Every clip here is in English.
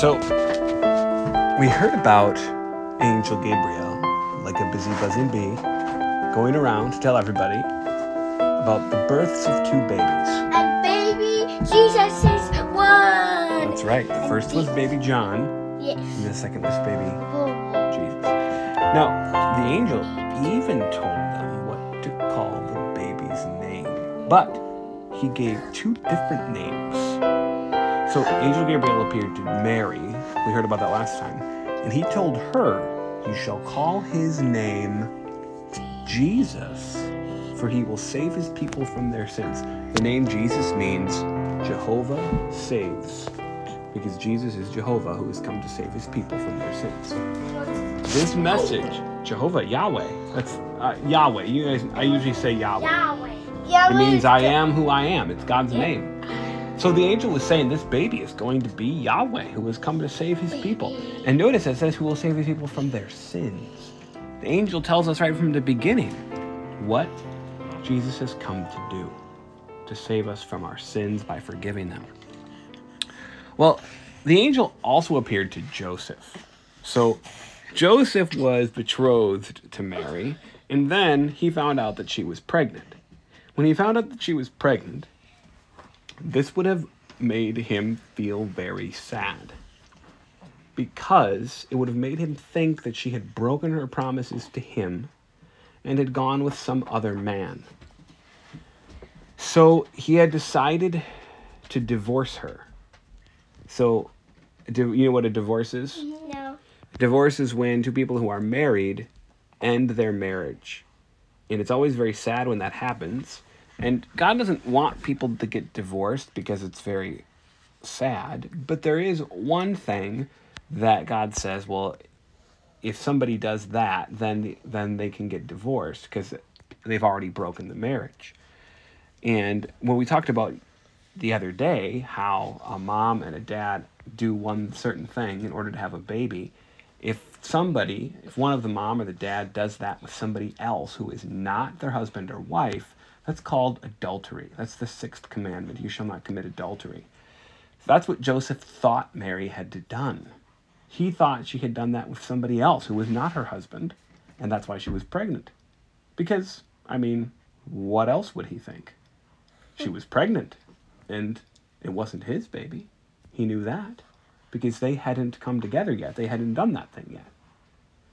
So we heard about Angel Gabriel, like a busy buzzing bee, going around to tell everybody about the births of two babies. And baby Jesus is one. That's right. The first was baby John. Yes. And the second was baby Jesus. Now, the angel even told them what to call the baby's name, but he gave two different names. So Angel Gabriel appeared to Mary. We heard about that last time. And he told her, "You shall call his name Jesus, for he will save his people from their sins." The name Jesus means Jehovah saves, because Jesus is Jehovah, who has come to save his people from their sins. This message, Jehovah, Yahweh, that's Yahweh. You guys, I usually say Yahweh. Yahweh. It means I am who I am. It's God's name. So the angel was saying this baby is going to be Yahweh, who has come to save his people. And notice it says who will save his people from their sins. The angel tells us right from the beginning what Jesus has come to do, to save us from our sins by forgiving them. Well, the angel also appeared to Joseph. So Joseph was betrothed to Mary, and then he found out that she was pregnant. When he found out that she was pregnant, this would have made him feel very sad, because it would have made him think that she had broken her promises to him and had gone with some other man. So he had decided to divorce her. So do you know what a divorce is? No. Divorce is when two people who are married end their marriage. And it's always very sad when that happens. And God doesn't want people to get divorced because it's very sad. But there is one thing that God says, well, if somebody does that, then they can get divorced because they've already broken the marriage. And when we talked about the other day how a mom and a dad do one certain thing in order to have a baby, if one of the mom or the dad does that with somebody else who is not their husband or wife, that's called adultery. That's the sixth commandment. You shall not commit adultery. So that's what Joseph thought Mary had done. He thought she had done that with somebody else who was not her husband, and that's why she was pregnant. Because, I mean, what else would he think? She was pregnant, and it wasn't his baby. He knew that, because they hadn't come together yet. They hadn't done that thing yet.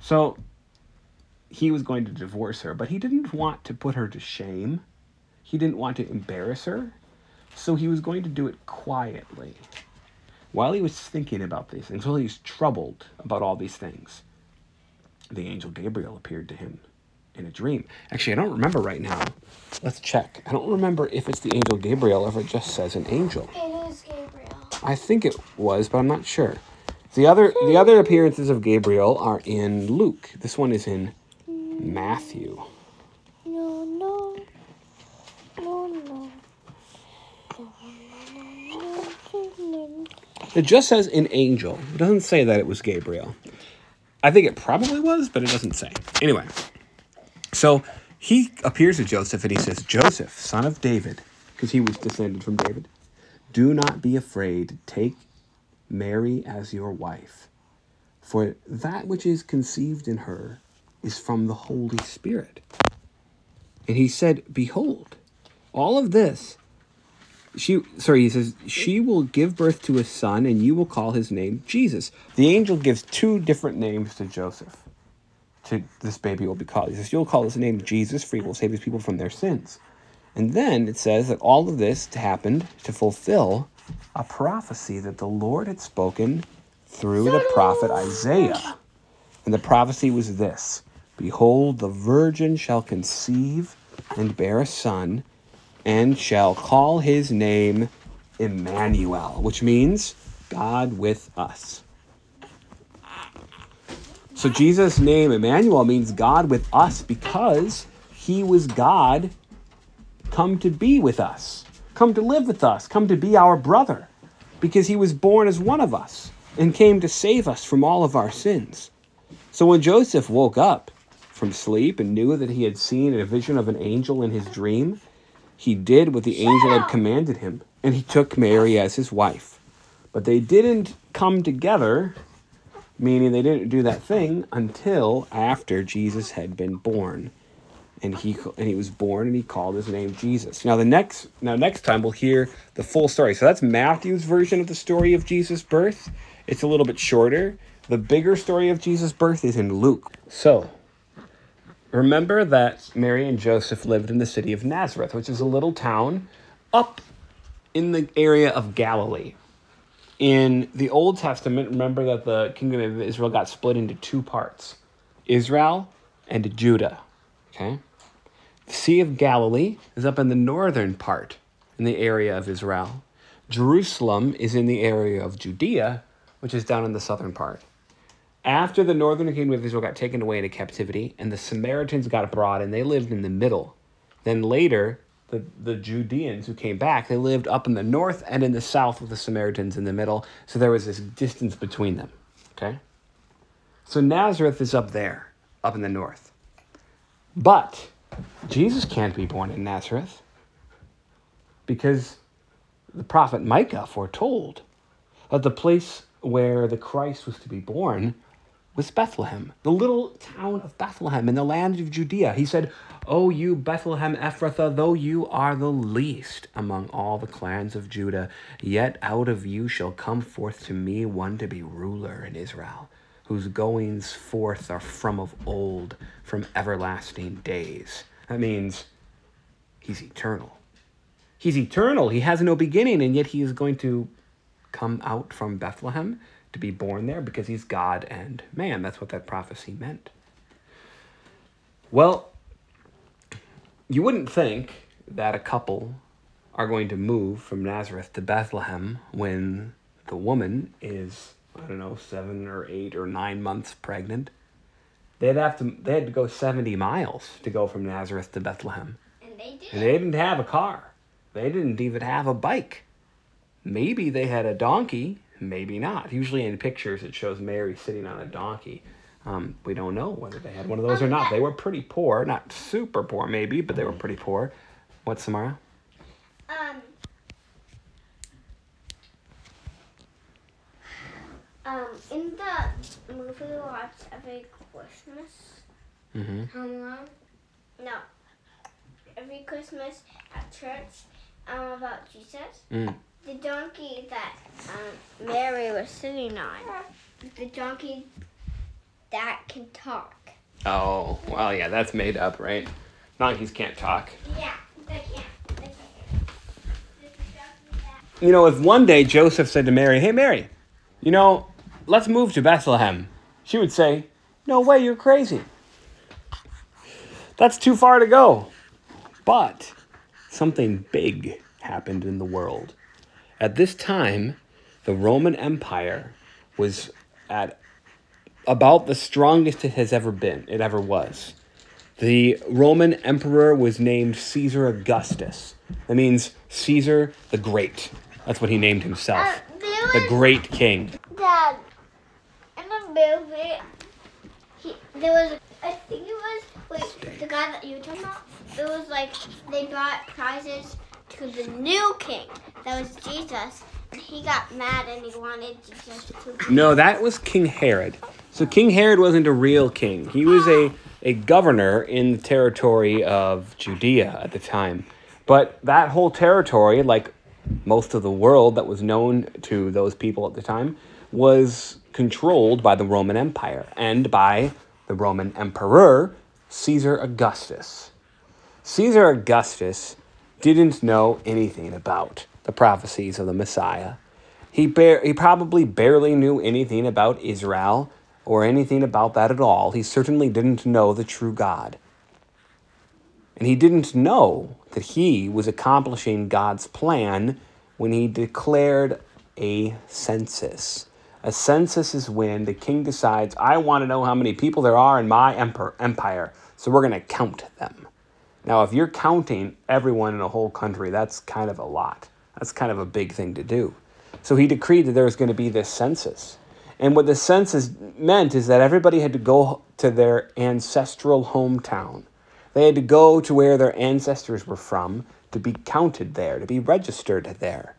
So he was going to divorce her, but he didn't want to put her to shame. He didn't want to embarrass her, so he was going to do it quietly. While he was thinking about these things, while he was troubled about all these things, the angel Gabriel appeared to him in a dream. Actually, I don't remember right now. Let's check. I don't remember if it's the angel Gabriel or if it just says an angel. It is Gabriel. I think it was, but I'm not sure. The other appearances of Gabriel are in Luke. This one is in Matthew. It just says an angel. It doesn't say that it was Gabriel. I think it probably was, but it doesn't say. Anyway, so he appears to Joseph and he says, "Joseph, son of David," because he was descended from David, "do not be afraid. Take Mary as your wife, for that which is conceived in her is from the Holy Spirit." And he said, "Behold, all of this." He says, "She will give birth to a son, and you will call his name Jesus." The angel gives two different names to Joseph. This baby will be called. He says, "You'll call his name Jesus, for he will save his people from their sins." And then it says that all of this happened to fulfill a prophecy that the Lord had spoken through the prophet Isaiah. And the prophecy was this: "Behold, the virgin shall conceive and bear a son, and shall call his name Emmanuel," which means God with us. So Jesus' name Emmanuel means God with us, because he was God come to be with us, come to live with us, come to be our brother, because he was born as one of us and came to save us from all of our sins. So when Joseph woke up from sleep and knew that he had seen a vision of an angel in his dream, he did what the angel had commanded him, and he took Mary as his wife. But they didn't come together, meaning they didn't do that thing until after Jesus had been born. And he was born, and he called his name Jesus. Now next time we'll hear the full story. So that's Matthew's version of the story of Jesus' birth. It's a little bit shorter. The bigger story of Jesus' birth is in Luke. So remember that Mary and Joseph lived in the city of Nazareth, which is a little town up in the area of Galilee. In the Old Testament, remember that the kingdom of Israel got split into two parts, Israel and Judah. Okay? The Sea of Galilee is up in the northern part, in the area of Israel. Jerusalem is in the area of Judea, which is down in the southern part. After the northern kingdom of Israel got taken away into captivity, and the Samaritans got abroad, and they lived in the middle. Then later, the Judeans who came back, they lived up in the north and in the south with the Samaritans in the middle. So there was this distance between them. Okay? So Nazareth is up there, up in the north. But Jesus can't be born in Nazareth because the prophet Micah foretold that the place where the Christ was to be born was Bethlehem, the little town of Bethlehem in the land of Judea. He said, "O you Bethlehem Ephrathah, though you are the least among all the clans of Judah, yet out of you shall come forth to me one to be ruler in Israel, whose goings forth are from of old, from everlasting days." That means he's eternal. He's eternal. He has no beginning, and yet he is going to come out from Bethlehem to be born there because he's God and man. That's what that prophecy meant. Well, you wouldn't think that a couple are going to move from Nazareth to Bethlehem when the woman is, 7 or 8 or 9 months pregnant. They had to go 70 miles to go from Nazareth to Bethlehem. And they did. And they didn't have a car. They didn't even have a bike. Maybe they had a donkey, maybe not. Usually in pictures it shows Mary sitting on a donkey. We don't know whether they had one of those or not. They were pretty poor, not super poor maybe, but they were pretty poor. What, Samara? In the movie we watched every Christmas, Home Alone. No, every Christmas at church, about Jesus. Mm. The donkey that Mary was sitting on, the donkey that can talk. Oh, well, yeah, that's made up, right? Donkeys can't talk. Yeah, they can't. If one day Joseph said to Mary, "Hey, Mary, let's move to Bethlehem," she would say, "No way, you're crazy. That's too far to go." But something big happened in the world. At this time, the Roman Empire was at about the strongest it has ever been. It ever was. The Roman Emperor was named Caesar Augustus. That means Caesar the Great. That's what he named himself. The Great King. Dad, in the movie, the guy that you were talking about, it was they brought prizes to the new king. That was Jesus. And he got mad and he wanted Jesus to... No, that was King Herod. So King Herod wasn't a real king. He was a governor in the territory of Judea at the time. But that whole territory, most of the world that was known to those people at the time, was controlled by the Roman Empire and by the Roman Emperor, Caesar Augustus. Caesar Augustus didn't know anything about the prophecies of the Messiah. He probably barely knew anything about Israel or anything about that at all. He certainly didn't know the true God. And he didn't know that he was accomplishing God's plan when he declared a census. A census is when the king decides, "I want to know how many people there are in my empire, so we're going to count them." Now, if you're counting everyone in a whole country, that's kind of a lot. That's kind of a big thing to do. So he decreed that there was going to be this census. And what the census meant is that everybody had to go to their ancestral hometown. They had to go to where their ancestors were from to be counted there, to be registered there.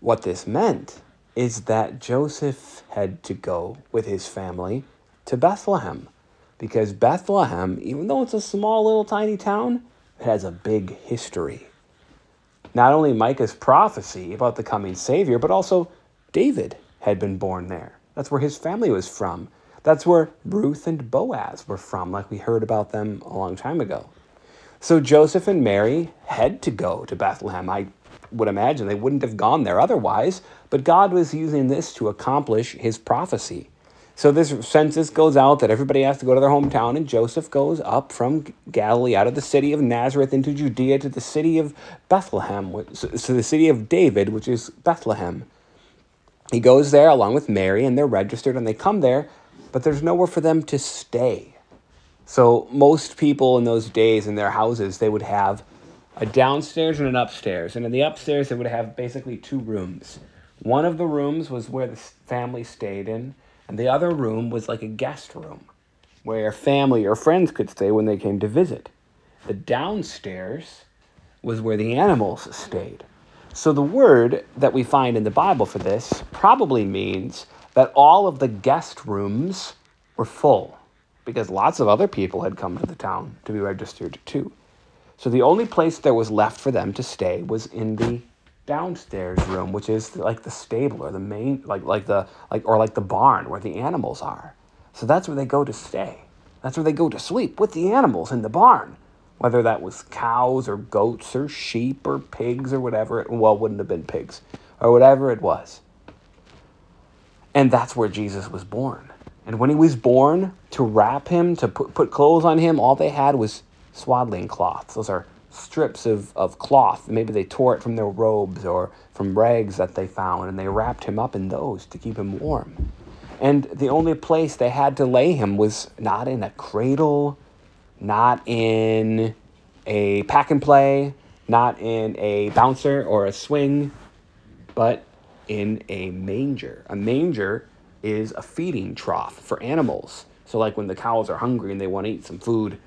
What this meant is that Joseph had to go with his family to Bethlehem, because Bethlehem, even though it's a small little tiny town, it has a big history. Not only Micah's prophecy about the coming Savior, but also David had been born there. That's where his family was from. That's where Ruth and Boaz were from, like we heard about them a long time ago. So Joseph and Mary had to go to Bethlehem. I would imagine they wouldn't have gone there otherwise, but God was using this to accomplish his prophecy. So this census goes out that everybody has to go to their hometown, and Joseph goes up from Galilee, out of the city of Nazareth into Judea, to the city of Bethlehem, to the city of David, which is Bethlehem. He goes there along with Mary, and they're registered, and they come there, but there's nowhere for them to stay. So most people in those days in their houses, they would have a downstairs and an upstairs. And in the upstairs, they would have basically two rooms. One of the rooms was where the family stayed in, and the other room was like a guest room where family or friends could stay when they came to visit. The downstairs was where the animals stayed. So the word that we find in the Bible for this probably means that all of the guest rooms were full, because lots of other people had come to the town to be registered too. So the only place there was left for them to stay was in the downstairs room, which is like the stable or the main, like the barn where the animals are. So that's where they go to stay. That's where they go to sleep, with the animals in the barn, whether that was cows or goats or sheep or pigs or whatever. Well, it wouldn't have been pigs, or whatever it was. And that's where Jesus was born. And when he was born, to wrap him, to put clothes on him, all they had was swaddling cloths. Those are strips of cloth. Maybe they tore it from their robes or from rags that they found, and they wrapped him up in those to keep him warm. And the only place they had to lay him was not in a cradle, not in a pack and play, not in a bouncer or a swing, but in a manger. A manger is a feeding trough for animals. So like when the cows are hungry and they want to eat some food,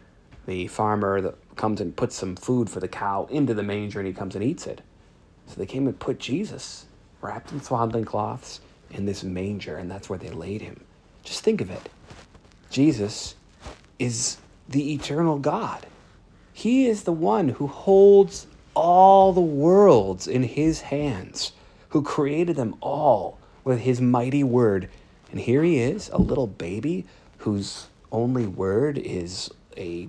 the farmer comes and puts some food for the cow into the manger, and he comes and eats it. So they came and put Jesus, wrapped in swaddling cloths, in this manger, and that's where they laid him. Just think of it. Jesus is the eternal God. He is the one who holds all the worlds in his hands, who created them all with his mighty word. And here he is, a little baby whose only word is a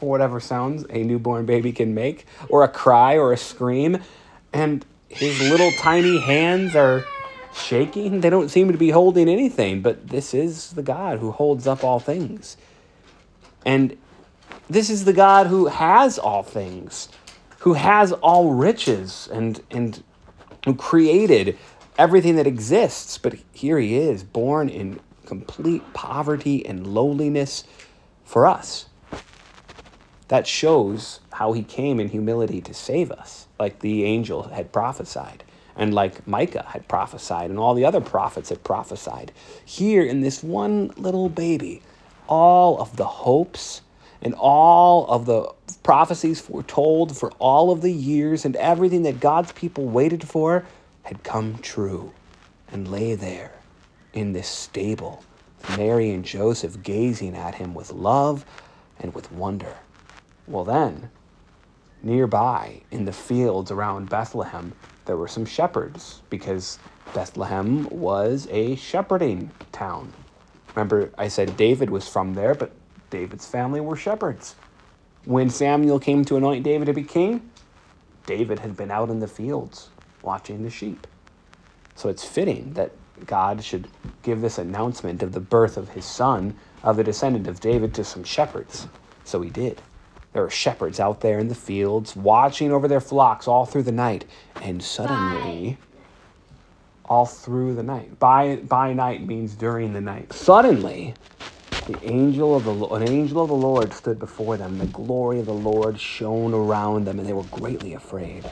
or whatever sounds a newborn baby can make, or a cry or a scream. And his little tiny hands are shaking. They don't seem to be holding anything, but this is the God who holds up all things. And this is the God who has all things, who has all riches, and who created everything that exists. But here he is, born in complete poverty and lowliness for us. That shows how he came in humility to save us, like the angel had prophesied, and like Micah had prophesied, and all the other prophets had prophesied. Here in this one little baby, all of the hopes and all of the prophecies foretold for all of the years, and everything that God's people waited for had come true, and lay there in this stable, Mary and Joseph gazing at him with love and with wonder. Well then, nearby in the fields around Bethlehem, there were some shepherds, because Bethlehem was a shepherding town. Remember, I said David was from there, but David's family were shepherds. When Samuel came to anoint David to be king, David had been out in the fields watching the sheep. So it's fitting that God should give this announcement of the birth of his son, of the descendant of David, to some shepherds. So he did. There were shepherds out there in the fields watching over their flocks all through the night. And suddenly, all through the night, by night means during the night, suddenly, an angel of the Lord stood before them. The glory of the Lord shone around them, and they were greatly afraid.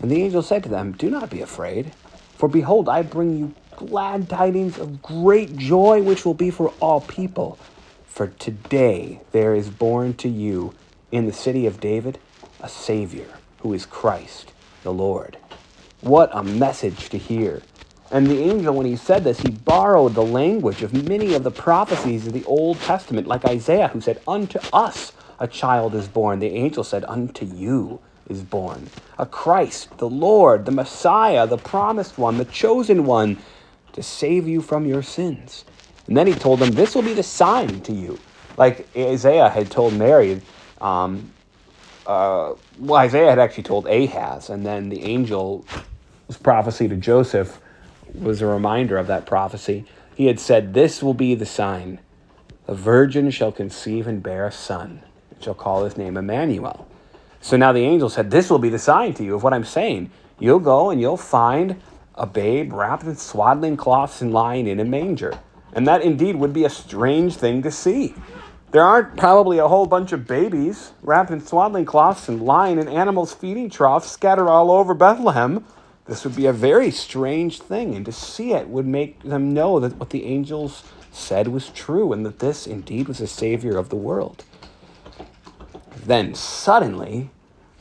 And the angel said to them, "Do not be afraid, for behold, I bring you glad tidings of great joy, which will be for all people. For today there is born to you in the city of David a Savior, who is Christ the Lord." What a message to hear. And the angel, when he said this, he borrowed the language of many of the prophecies of the Old Testament, like Isaiah, who said, "Unto us a child is born." The angel said, "Unto you is born a Christ, the Lord, the Messiah, the promised one, the chosen one, to save you from your sins." And then he told them, "This will be the sign to you." Like Isaiah had told Mary, Isaiah had actually told Ahaz, and then the angel's prophecy to Joseph was a reminder of that prophecy. He had said, "This will be the sign. The virgin shall conceive and bear a son, and shall call his name Emmanuel." So now the angel said, "This will be the sign to you of what I'm saying. You'll go and you'll find a babe wrapped in swaddling cloths and lying in a manger." And that indeed would be a strange thing to see. There aren't probably a whole bunch of babies wrapped in swaddling cloths and lying in animals' feeding troughs scattered all over Bethlehem. This would be a very strange thing, and to see it would make them know that what the angels said was true and that this indeed was the Savior of the world. Then suddenly,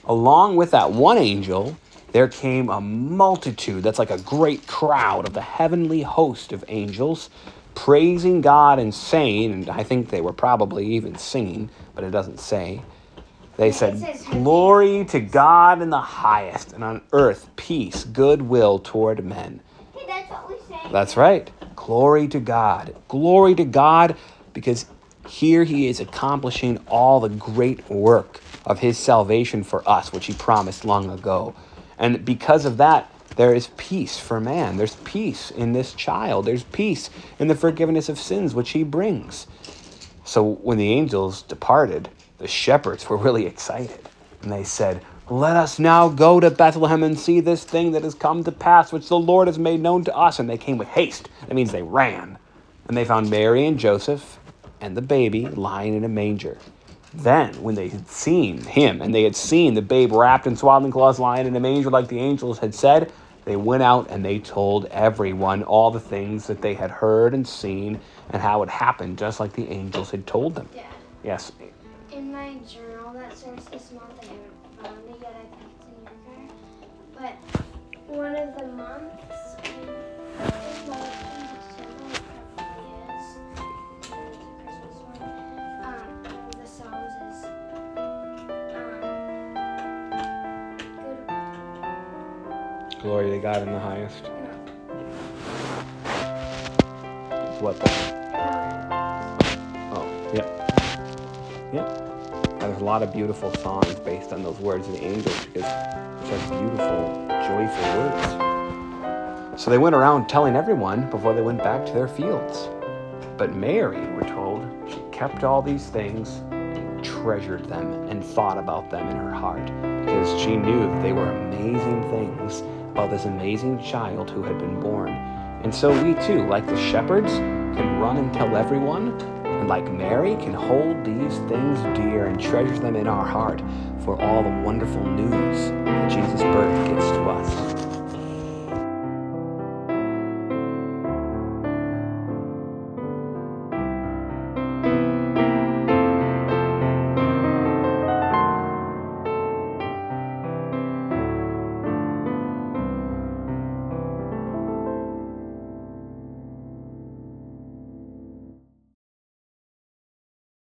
along with that one angel, there came a multitude, that's like a great crowd of the heavenly host of angels, praising God and saying, and I think they were probably even singing, but it doesn't say. They said, "Glory to God in the highest, and on earth peace, goodwill toward men." Hey, that's what we say. That's right. Glory to God. Glory to God, because here he is accomplishing all the great work of his salvation for us, which he promised long ago. And because of that, there is peace for man. There's peace in this child. There's peace in the forgiveness of sins, which he brings. So when the angels departed, the shepherds were really excited, and they said, "Let us now go to Bethlehem and see this thing that has come to pass, which the Lord has made known to us." And they came with haste. That means they ran. And they found Mary and Joseph and the baby lying in a manger. Then, when they had seen him, and they had seen the babe wrapped in swaddling cloths lying in a manger like the angels had said, they went out and they told everyone all the things that they had heard and seen and how it happened, just like the angels had told them. Yeah. Yes. In my journal that starts this month, I haven't found it yet. I think it's in your car. But one of the months is the Christmas one. The Psalms is good. Glory to God in the highest. No. It's what? Oh, yeah. Yeah. There's a lot of beautiful songs based on those words of the angels, because it's just beautiful, joyful words. So they went around telling everyone before they went back to their fields. But Mary, we're told, she kept all these things, treasured them, and thought about them in her heart, because she knew that they were amazing things about this amazing child who had been born. And so we too, like the shepherds, can run and tell everyone, and like Mary, can hold these things dear and treasure them in our heart for all the wonderful news that Jesus' birth gives to us.